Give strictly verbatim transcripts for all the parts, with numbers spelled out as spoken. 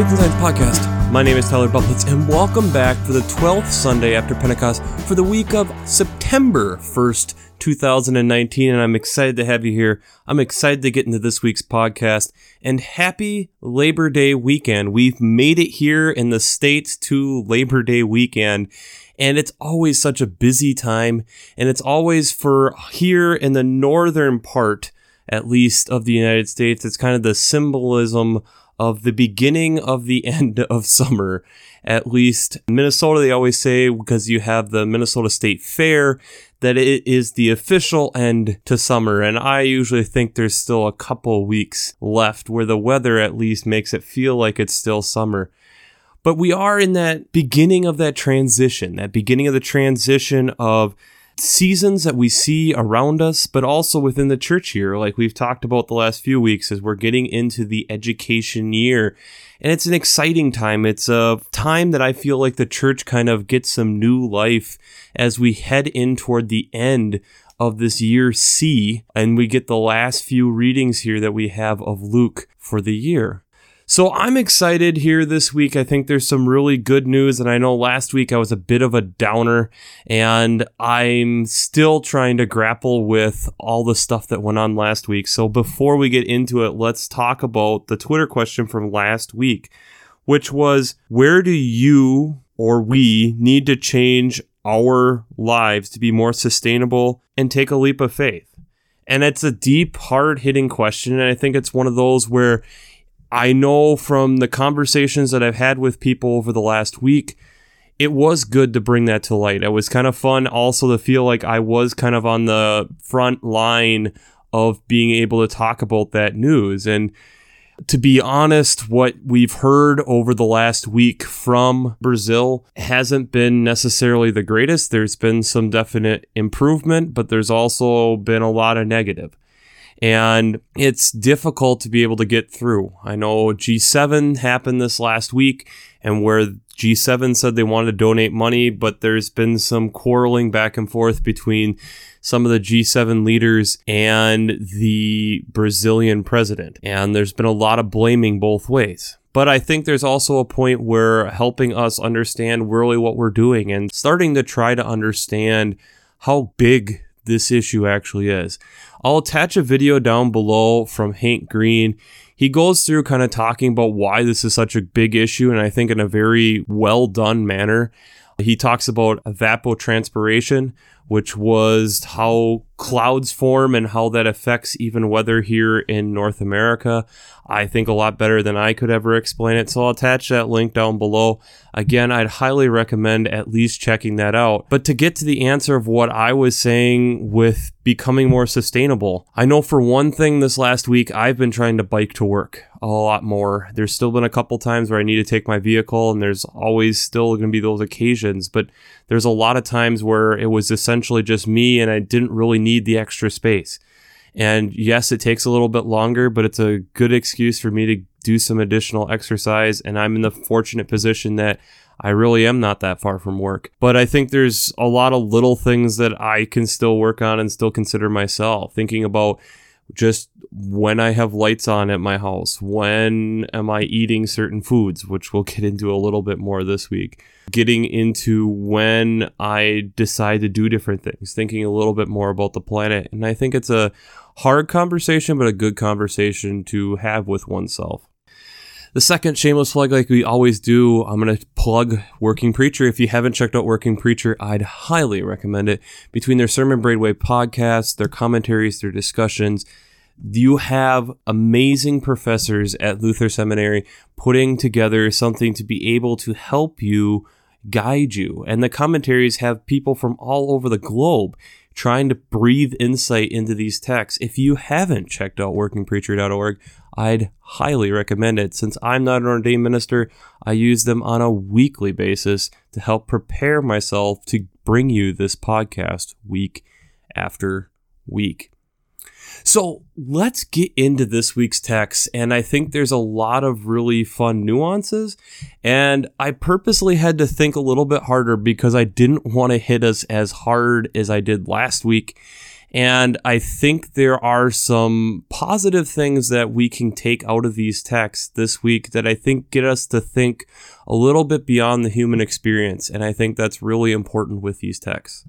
Faith and Science Podcast. My name is Tyler Bublitz, and welcome back for the twelfth Sunday after Pentecost for the week of September first, two thousand nineteen, and I'm excited to have you here. I'm excited to get into this week's podcast, and happy Labor Day weekend. We've made it here in the States to Labor Day weekend, and it's always such a busy time, and it's always for here in the northern part, at least, of the United States. It's kind of the symbolism of the beginning of the end of summer. At least Minnesota, they always say, because you have the Minnesota State Fair, that it is the official end to summer. And I usually think there's still a couple weeks left where the weather at least makes it feel like it's still summer. But we are in that beginning of that transition, that beginning of the transition of seasons that we see around us, but also within the church year, like we've talked about the last few weeks, as we're getting into the education year. And it's an exciting time. It's a time that I feel like the church kind of gets some new life as we head in toward the end of this year C, and we get the last few readings here that we have of Luke for the year. So I'm excited here this week. I think there's some really good news, and I know last week I was a bit of a downer, and I'm still trying to grapple with all the stuff that went on last week. So before we get into it, let's talk about the Twitter question from last week, which was, where do you or we need to change our lives to be more sustainable and take a leap of faith? And it's a deep, hard-hitting question, and I think it's one of those where I know from the conversations that I've had with people over the last week, it was good to bring that to light. It was kind of fun also to feel like I was kind of on the front line of being able to talk about that news. And to be honest, what we've heard over the last week from Brazil hasn't been necessarily the greatest. There's been some definite improvement, but there's also been a lot of negative. And it's difficult to be able to get through. I know G seven happened this last week, and where G seven said they wanted to donate money, but there's been some quarreling back and forth between some of the G seven leaders and the Brazilian president. And there's been a lot of blaming both ways. But I think there's also a point where helping us understand really what we're doing and starting to try to understand how big this issue actually is. I'll attach a video down below from Hank Green. He goes through kind of talking about why this is such a big issue, and I think in a very well done manner. He talks about evapotranspiration, which was how clouds form and how that affects even weather here in North America. I think a lot better than I could ever explain it, so I'll attach that link down below. Again, I'd highly recommend at least checking that out. But to get to the answer of what I was saying with becoming more sustainable, I know for one thing this last week, I've been trying to bike to work a lot more. There's still been a couple times where I need to take my vehicle, and there's always still going to be those occasions, but there's a lot of times where it was essentially just me and I didn't really need the extra space. And yes, it takes a little bit longer, but it's a good excuse for me to do some additional exercise. And I'm in the fortunate position that I really am not that far from work. But I think there's a lot of little things that I can still work on and still consider myself. Thinking about just when I have lights on at my house, when am I eating certain foods, which we'll get into a little bit more this week. Getting into when I decide to do different things, thinking a little bit more about the planet. And I think it's a hard conversation, but a good conversation to have with oneself. The second shameless plug, like we always do, I'm going to plug Working Preacher. If you haven't checked out Working Preacher, I'd highly recommend it. Between their Sermon Braidway podcasts, their commentaries, their discussions, you have amazing professors at Luther Seminary putting together something to be able to help you, guide you. And the commentaries have people from all over the globe trying to breathe insight into these texts. If you haven't checked out working preacher dot org, I'd highly recommend it. Since I'm not an ordained minister, I use them on a weekly basis to help prepare myself to bring you this podcast week after week. So let's get into this week's text, and I think there's a lot of really fun nuances, and I purposely had to think a little bit harder because I didn't want to hit us as hard as I did last week, And I think there are some positive things that we can take out of these texts this week that I think get us to think a little bit beyond the human experience. And I think that's really important with these texts.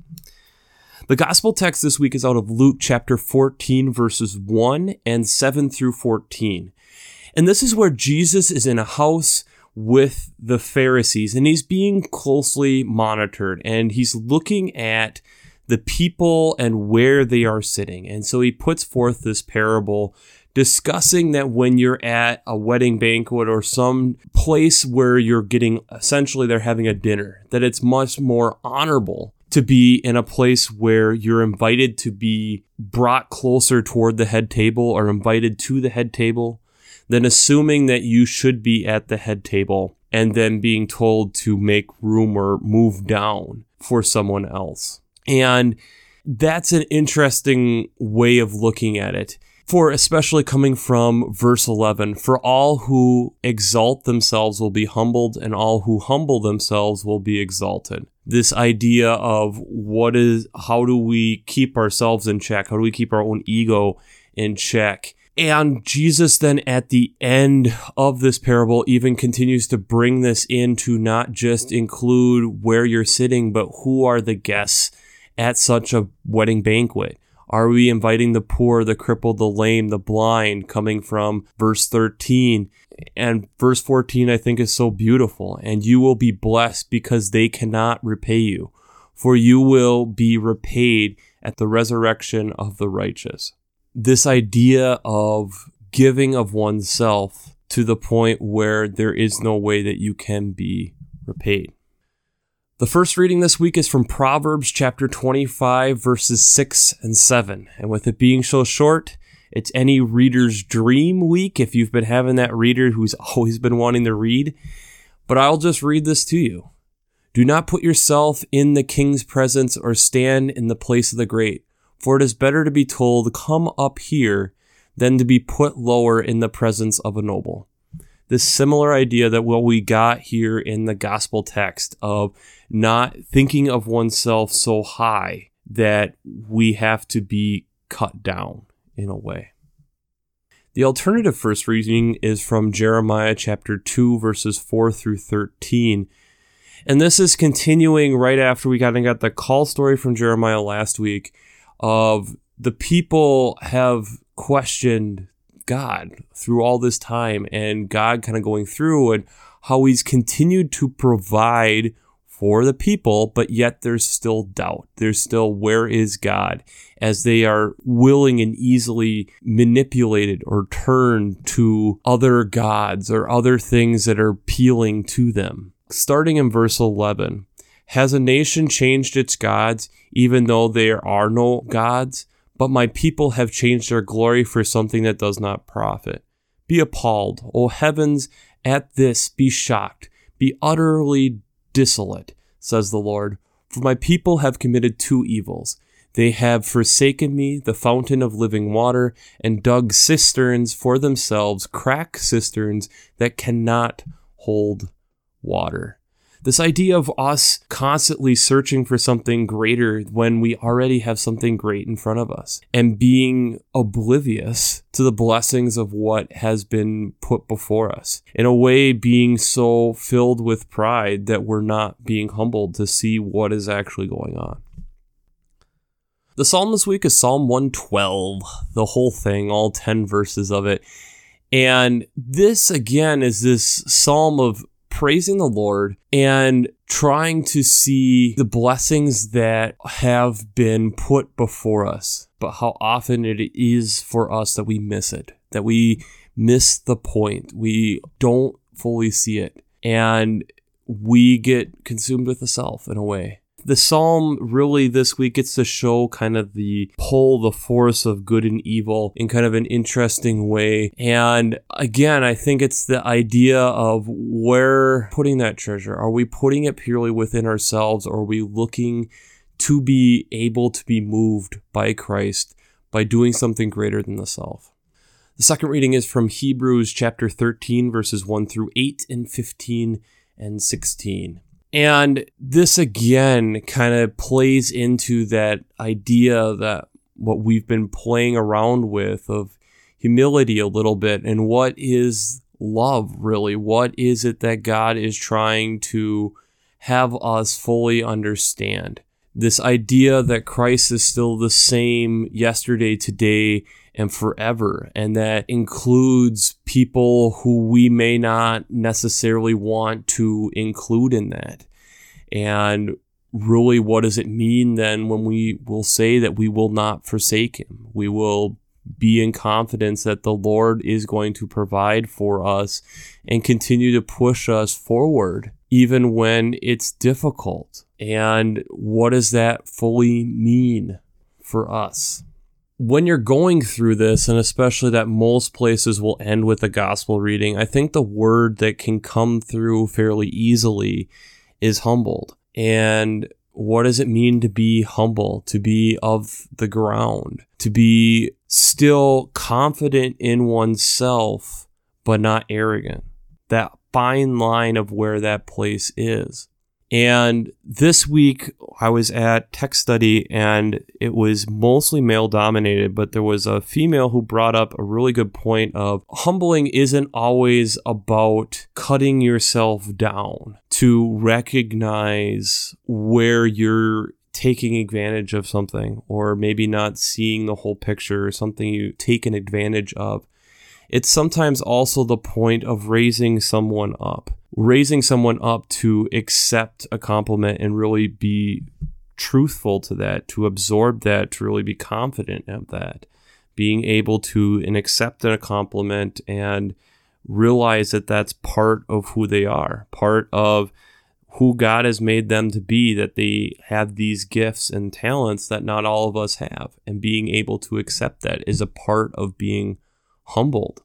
The gospel text this week is out of Luke chapter fourteen, verses one and seven through fourteen. And this is where Jesus is in a house with the Pharisees, and he's being closely monitored, and he's looking at the people and where they are sitting. And so he puts forth this parable discussing that when you're at a wedding banquet or some place where you're getting, essentially they're having a dinner, that it's much more honorable to be in a place where you're invited to be brought closer toward the head table or invited to the head table than assuming that you should be at the head table and then being told to make room or move down for someone else. And that's an interesting way of looking at it, for especially coming from verse eleven, for all who exalt themselves will be humbled, and all who humble themselves will be exalted. This idea of what is, how do we keep ourselves in check? How do we keep our own ego in check? And Jesus then at the end of this parable even continues to bring this in to not just include where you're sitting, but who are the guests at such a wedding banquet? Are we inviting the poor, the crippled, the lame, the blind, coming from verse thirteen? And verse fourteen, I think, is so beautiful. And you will be blessed because they cannot repay you, for you will be repaid at the resurrection of the righteous. This idea of giving of oneself to the point where there is no way that you can be repaid. The first reading this week is from Proverbs chapter twenty-five, verses six and seven. And with it being so short, it's any reader's dream week if you've been having that reader who's always been wanting to read. But I'll just read this to you. Do not put yourself in the king's presence or stand in the place of the great, for it is better to be told, come up here, than to be put lower in the presence of a noble. This similar idea that what we got here in the gospel text of not thinking of oneself so high that we have to be cut down in a way. The alternative first reading is from Jeremiah chapter two, verses four through thirteen. And this is continuing right after we got and got the call story from Jeremiah last week of the people have questioned God through all this time, and God kind of going through and how he's continued to provide for the people, but yet there's still doubt. There's still, where is God? As they are willing and easily manipulated or turned to other gods or other things that are appealing to them. Starting in verse eleven, has a nation changed its gods, even though there are no gods? But my people have changed their glory for something that does not profit. Be appalled, O heavens, at this. Be shocked. Be utterly desolate, says the Lord. For my people have committed two evils. They have forsaken me, the fountain of living water, and dug cisterns for themselves, crack cisterns that cannot hold water. This idea of us constantly searching for something greater when we already have something great in front of us, and being oblivious to the blessings of what has been put before us. In a way, being so filled with pride that we're not being humbled to see what is actually going on. The psalm this week is Psalm one twelve, the whole thing, all ten verses of it. And this, again, is this psalm of praising the Lord and trying to see the blessings that have been put before us, but how often it is for us that we miss it, that we miss the point. We don't fully see it, and we get consumed with the self in a way. The psalm really this week gets to show kind of the pull, the force of good and evil in kind of an interesting way. And again, I think it's the idea of where putting that treasure. Are we putting it purely within ourselves, or are we looking to be able to be moved by Christ by doing something greater than the self? The second reading is from Hebrews chapter thirteen, verses one through eight and fifteen and sixteen. And this, again, kind of plays into that idea that what we've been playing around with of humility a little bit, and what is love really? What is it that God is trying to have us fully understand? This idea that Christ is still the same yesterday, today, and forever, and that includes people who we may not necessarily want to include in that. And really, what does it mean then when we will say that we will not forsake him? We will be in confidence that the Lord is going to provide for us and continue to push us forward, even when it's difficult. And what does that fully mean for us? When you're going through this, and especially that most places will end with a gospel reading, I think the word that can come through fairly easily is humbled. And what does it mean to be humble, to be of the ground, to be still confident in oneself, but not arrogant? That fine line of where that place is. And this week I was at tech study, and it was mostly male dominated, but there was a female who brought up a really good point of humbling isn't always about cutting yourself down to recognize where you're taking advantage of something, or maybe not seeing the whole picture, or something you've taken advantage of. It's sometimes also the point of raising someone up, raising someone up to accept a compliment and really be truthful to that, to absorb that, to really be confident of that, being able to and accept a compliment and realize that that's part of who they are, part of who God has made them to be, that they have these gifts and talents that not all of us have. And being able to accept that is a part of being humbled.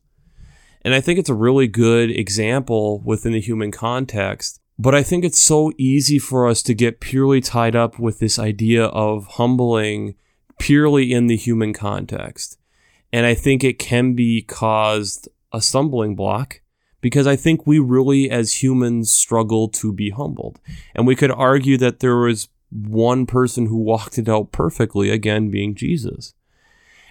And I think it's a really good example within the human context. But I think it's so easy for us to get purely tied up with this idea of humbling purely in the human context. And I think it can be caused a stumbling block, because I think we really as humans struggle to be humbled. And we could argue that there was one person who walked it out perfectly, again, being Jesus.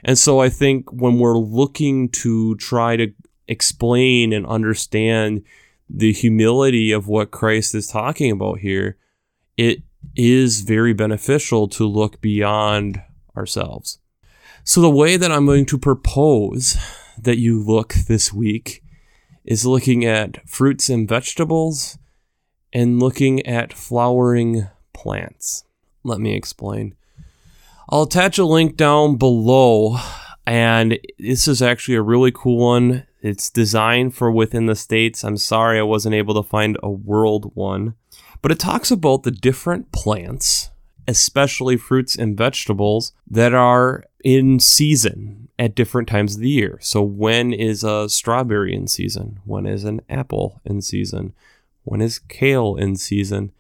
And so I think when we're looking to try to explain and understand the humility of what Christ is talking about here, it is very beneficial to look beyond ourselves. So the way that I'm going to propose that you look this week is looking at fruits and vegetables and looking at flowering plants. Let me explain. I'll attach a link down below, and this is actually a really cool one. It's designed for within the States. I'm sorry I wasn't able to find a world one. But it talks about the different plants, especially fruits and vegetables, that are in season at different times of the year. So when is a strawberry in season? When is an apple in season? When is kale in season?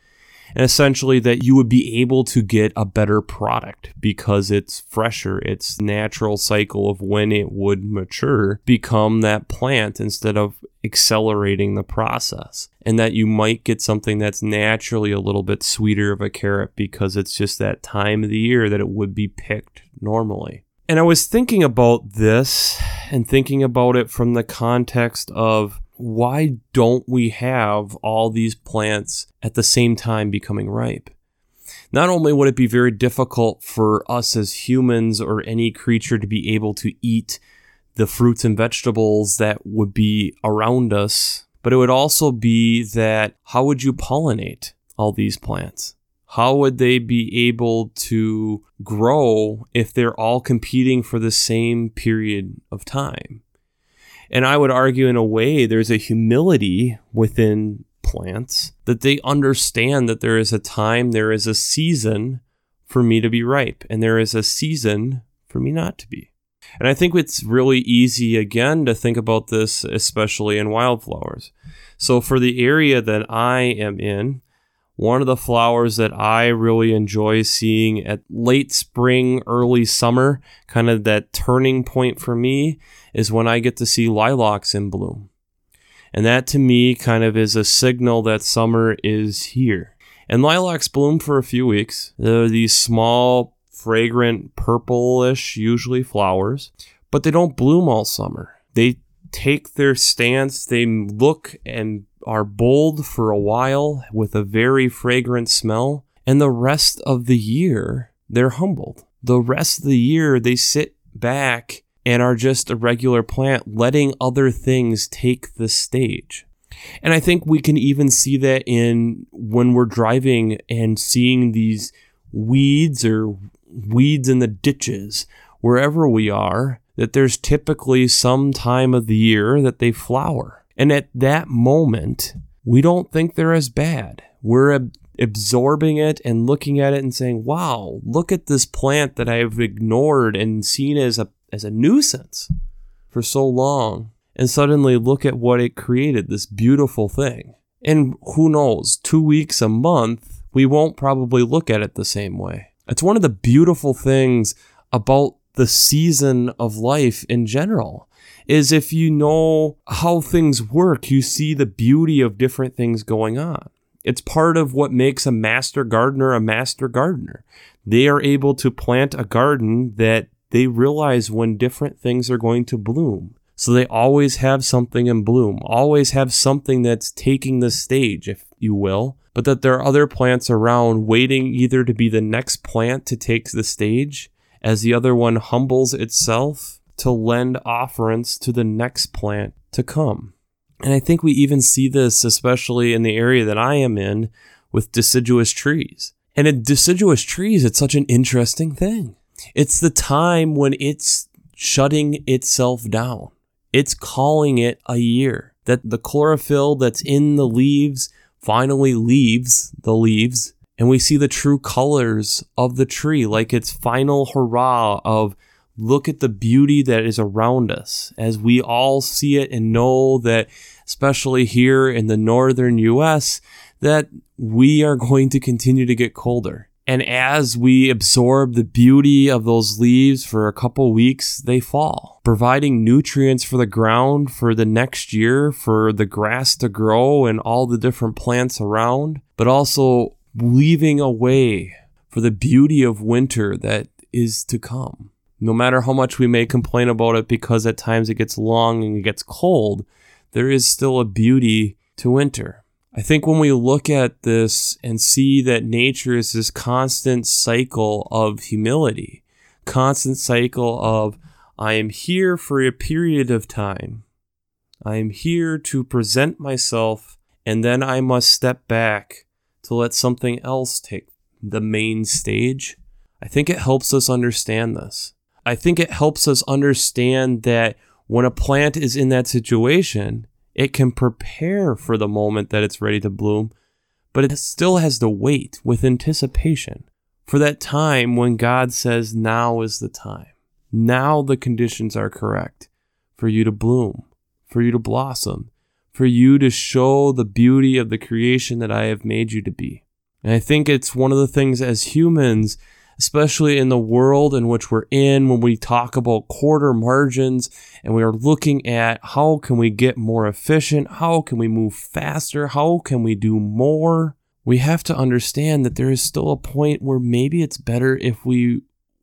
And essentially that you would be able to get a better product because it's fresher, its natural cycle of when it would mature, become that plant instead of accelerating the process. And that you might get something that's naturally a little bit sweeter of a carrot because it's just that time of the year that it would be picked normally. And I was thinking about this and thinking about it from the context of, why don't we have all these plants at the same time becoming ripe? Not only would it be very difficult for us as humans or any creature to be able to eat the fruits and vegetables that would be around us, but it would also be that how would you pollinate all these plants? How would they be able to grow if they're all competing for the same period of time? And I would argue in a way there's a humility within plants that they understand that there is a time, there is a season for me to be ripe, and there is a season for me not to be. And I think it's really easy, again, to think about this, especially in wildflowers. So for the area that I am in, one of the flowers that I really enjoy seeing at late spring, early summer, kind of that turning point for me, is when I get to see lilacs in bloom. And that to me kind of is a signal that summer is here. And lilacs bloom for a few weeks. They're these small fragrant, purplish, usually flowers, but they don't bloom all summer. They take their stance, they look and are bold for a while with a very fragrant smell, and the rest of the year, they're humbled. The rest of the year, they sit back and are just a regular plant, letting other things take the stage. And I think we can even see that in when we're driving and seeing these weeds or weeds in the ditches, wherever we are, that there's typically some time of the year that they flower. And at that moment, we don't think they're as bad. We're ab- absorbing it and looking at it and saying, wow, look at this plant that I've ignored and seen as a as a nuisance for so long. And suddenly look at what it created, this beautiful thing. And who knows, two weeks, a month, we won't probably look at it the same way. It's one of the beautiful things about the season of life in general, is if you know how things work, you see the beauty of different things going on. It's part of what makes a master gardener a master gardener. They are able to plant a garden that they realize when different things are going to bloom. So they always have something in bloom, always have something that's taking the stage, if you will, but that there are other plants around waiting either to be the next plant to take the stage as the other one humbles itself to lend offerance to the next plant to come. And I think we even see this, especially in the area that I am in, with deciduous trees. And in deciduous trees, it's such an interesting thing. It's the time when it's shutting itself down. It's calling it a year, that the chlorophyll that's in the leaves finally leaves the leaves, and we see the true colors of the tree, like its final hurrah of look at the beauty that is around us, as we all see it and know that, especially here in the northern U S, that we are going to continue to get colder. And as we absorb the beauty of those leaves for a couple weeks, they fall, providing nutrients for the ground for the next year, for the grass to grow and all the different plants around, but also leaving a way for the beauty of winter that is to come. No matter how much we may complain about it, because at times it gets long and it gets cold, there is still a beauty to winter. I think when we look at this and see that nature is this constant cycle of humility, constant cycle of, I am here for a period of time. I am here to present myself, and then I must step back to let something else take the main stage. I think it helps us understand this. I think it helps us understand that when a plant is in that situation, it can prepare for the moment that it's ready to bloom, but it still has to wait with anticipation for that time when God says, now is the time. Now the conditions are correct for you to bloom, for you to blossom, for you to show the beauty of the creation that I have made you to be. And I think it's one of the things as humans, especially in the world in which we're in, when we talk about quarter margins and we are looking at how can we get more efficient, how can we move faster, how can we do more, we have to understand that there is still a point where maybe it's better if we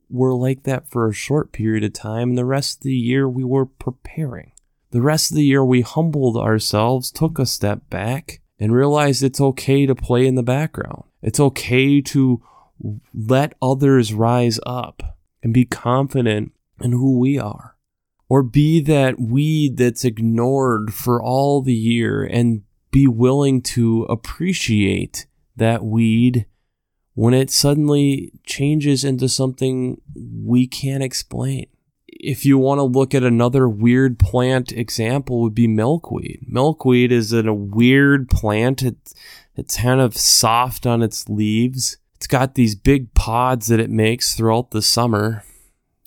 were like that for a short period of time and the rest of the year we were preparing. The rest of the year we humbled ourselves, took a step back, and realized it's okay to play in the background. It's okay to let others rise up and be confident in who we are, or be that weed that's ignored for all the year and be willing to appreciate that weed when it suddenly changes into something we can't explain. If you want to look at another weird plant example, would be milkweed. Milkweed is a weird plant. It's, it's kind of soft on its leaves. It's got these big pods that it makes throughout the summer.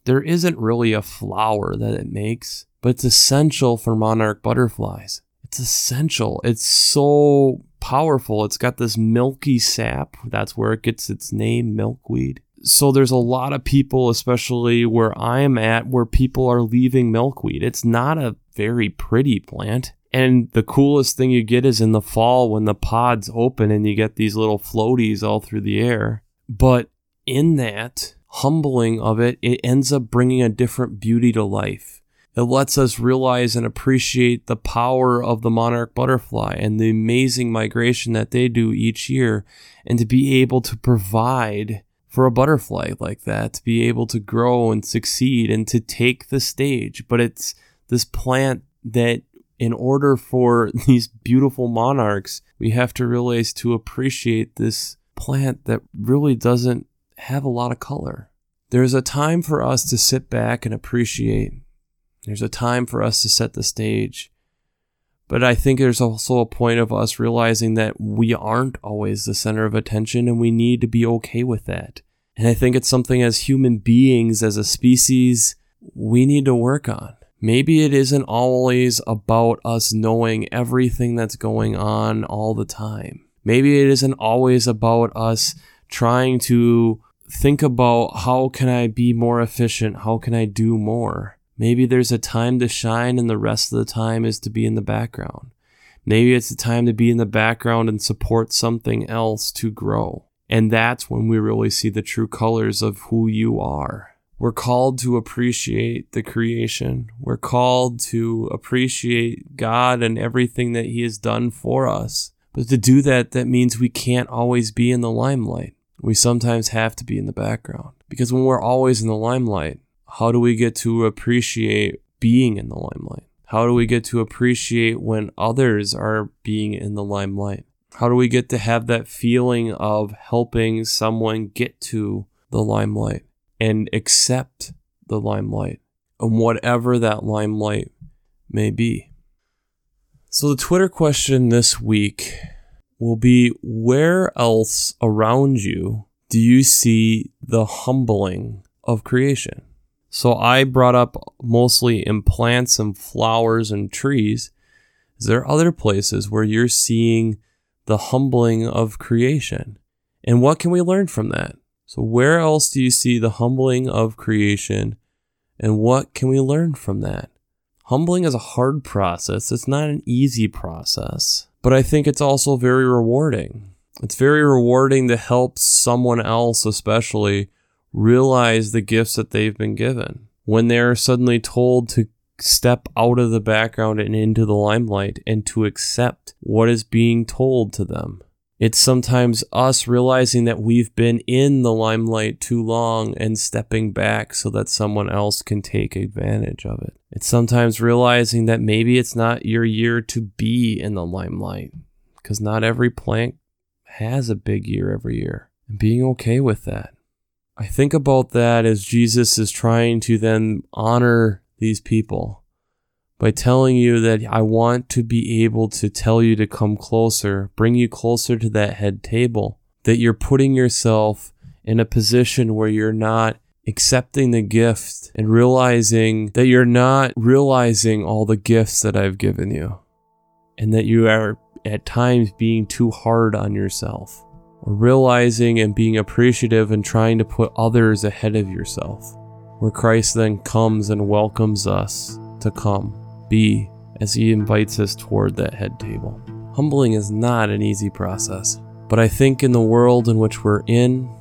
There isn't really a flower that it makes, but it's essential for monarch butterflies. It's essential. It's so powerful. It's got this milky sap. That's where it gets its name, milkweed. So there's a lot of people, especially where I'm at, where people are leaving milkweed. It's not a very pretty plant. And the coolest thing you get is in the fall when the pods open and you get these little floaties all through the air. But in that, humbling of it, it ends up bringing a different beauty to life. It lets us realize and appreciate the power of the monarch butterfly and the amazing migration that they do each year, and to be able to provide for a butterfly like that, to be able to grow and succeed and to take the stage. But it's this plant that, in order for these beautiful monarchs, we have to realize to appreciate this plant that really doesn't have a lot of color. There's a time for us to sit back and appreciate. There's a time for us to set the stage. But I think there's also a point of us realizing that we aren't always the center of attention, and we need to be okay with that. And I think it's something as human beings, as a species, we need to work on. Maybe it isn't always about us knowing everything that's going on all the time. Maybe it isn't always about us trying to think about how can I be more efficient? How can I do more? Maybe there's a time to shine and the rest of the time is to be in the background. Maybe it's a time to be in the background and support something else to grow. And that's when we really see the true colors of who you are. We're called to appreciate the creation. We're called to appreciate God and everything that He has done for us. But to do that, that means we can't always be in the limelight. We sometimes have to be in the background. Because when we're always in the limelight, how do we get to appreciate being in the limelight? How do we get to appreciate when others are being in the limelight? How do we get to have that feeling of helping someone get to the limelight and accept the limelight and whatever that limelight may be? So the Twitter question this week will be, where else around you do you see the humbling of creation? So I brought up mostly in plants and flowers and trees. Is there other places where you're seeing the humbling of creation? And what can we learn from that? So where else do you see the humbling of creation? And what can we learn from that? Humbling is a hard process. It's not an easy process. But I think it's also very rewarding. It's very rewarding to help someone else, especially, realize the gifts that they've been given. When they're suddenly told to step out of the background and into the limelight and to accept what is being told to them. It's sometimes us realizing that we've been in the limelight too long and stepping back so that someone else can take advantage of it. It's sometimes realizing that maybe it's not your year to be in the limelight, because not every plant has a big year every year. And being okay with that. I think about that as Jesus is trying to then honor these people by telling you that I want to be able to tell you to come closer, bring you closer to that head table, that you're putting yourself in a position where you're not accepting the gift and realizing that you're not realizing all the gifts that I've given you, and that you are at times being too hard on yourself. Realizing and being appreciative and trying to put others ahead of yourself, where Christ then comes and welcomes us to come be as He invites us toward that head table. Humbling is not an easy process, but I think in the world in which we're in,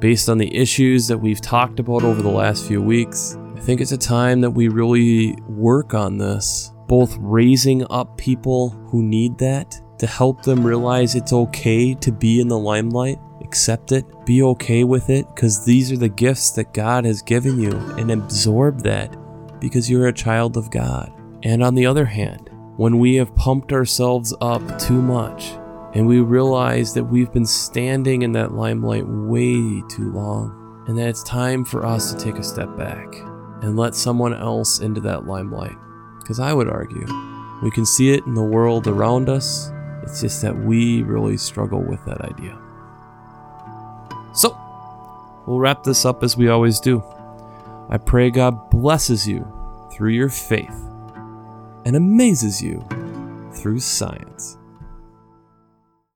based on the issues that we've talked about over the last few weeks, I think it's a time that we really work on this, both raising up people who need that, to help them realize it's okay to be in the limelight, accept it, be okay with it, because these are the gifts that God has given you, and absorb that because you're a child of God. And on the other hand, when we have pumped ourselves up too much and we realize that we've been standing in that limelight way too long, and that it's time for us to take a step back and let someone else into that limelight, because I would argue we can see it in the world around us. It's just that we really struggle with that idea. So, we'll wrap this up as we always do. I pray God blesses you through your faith and amazes you through science.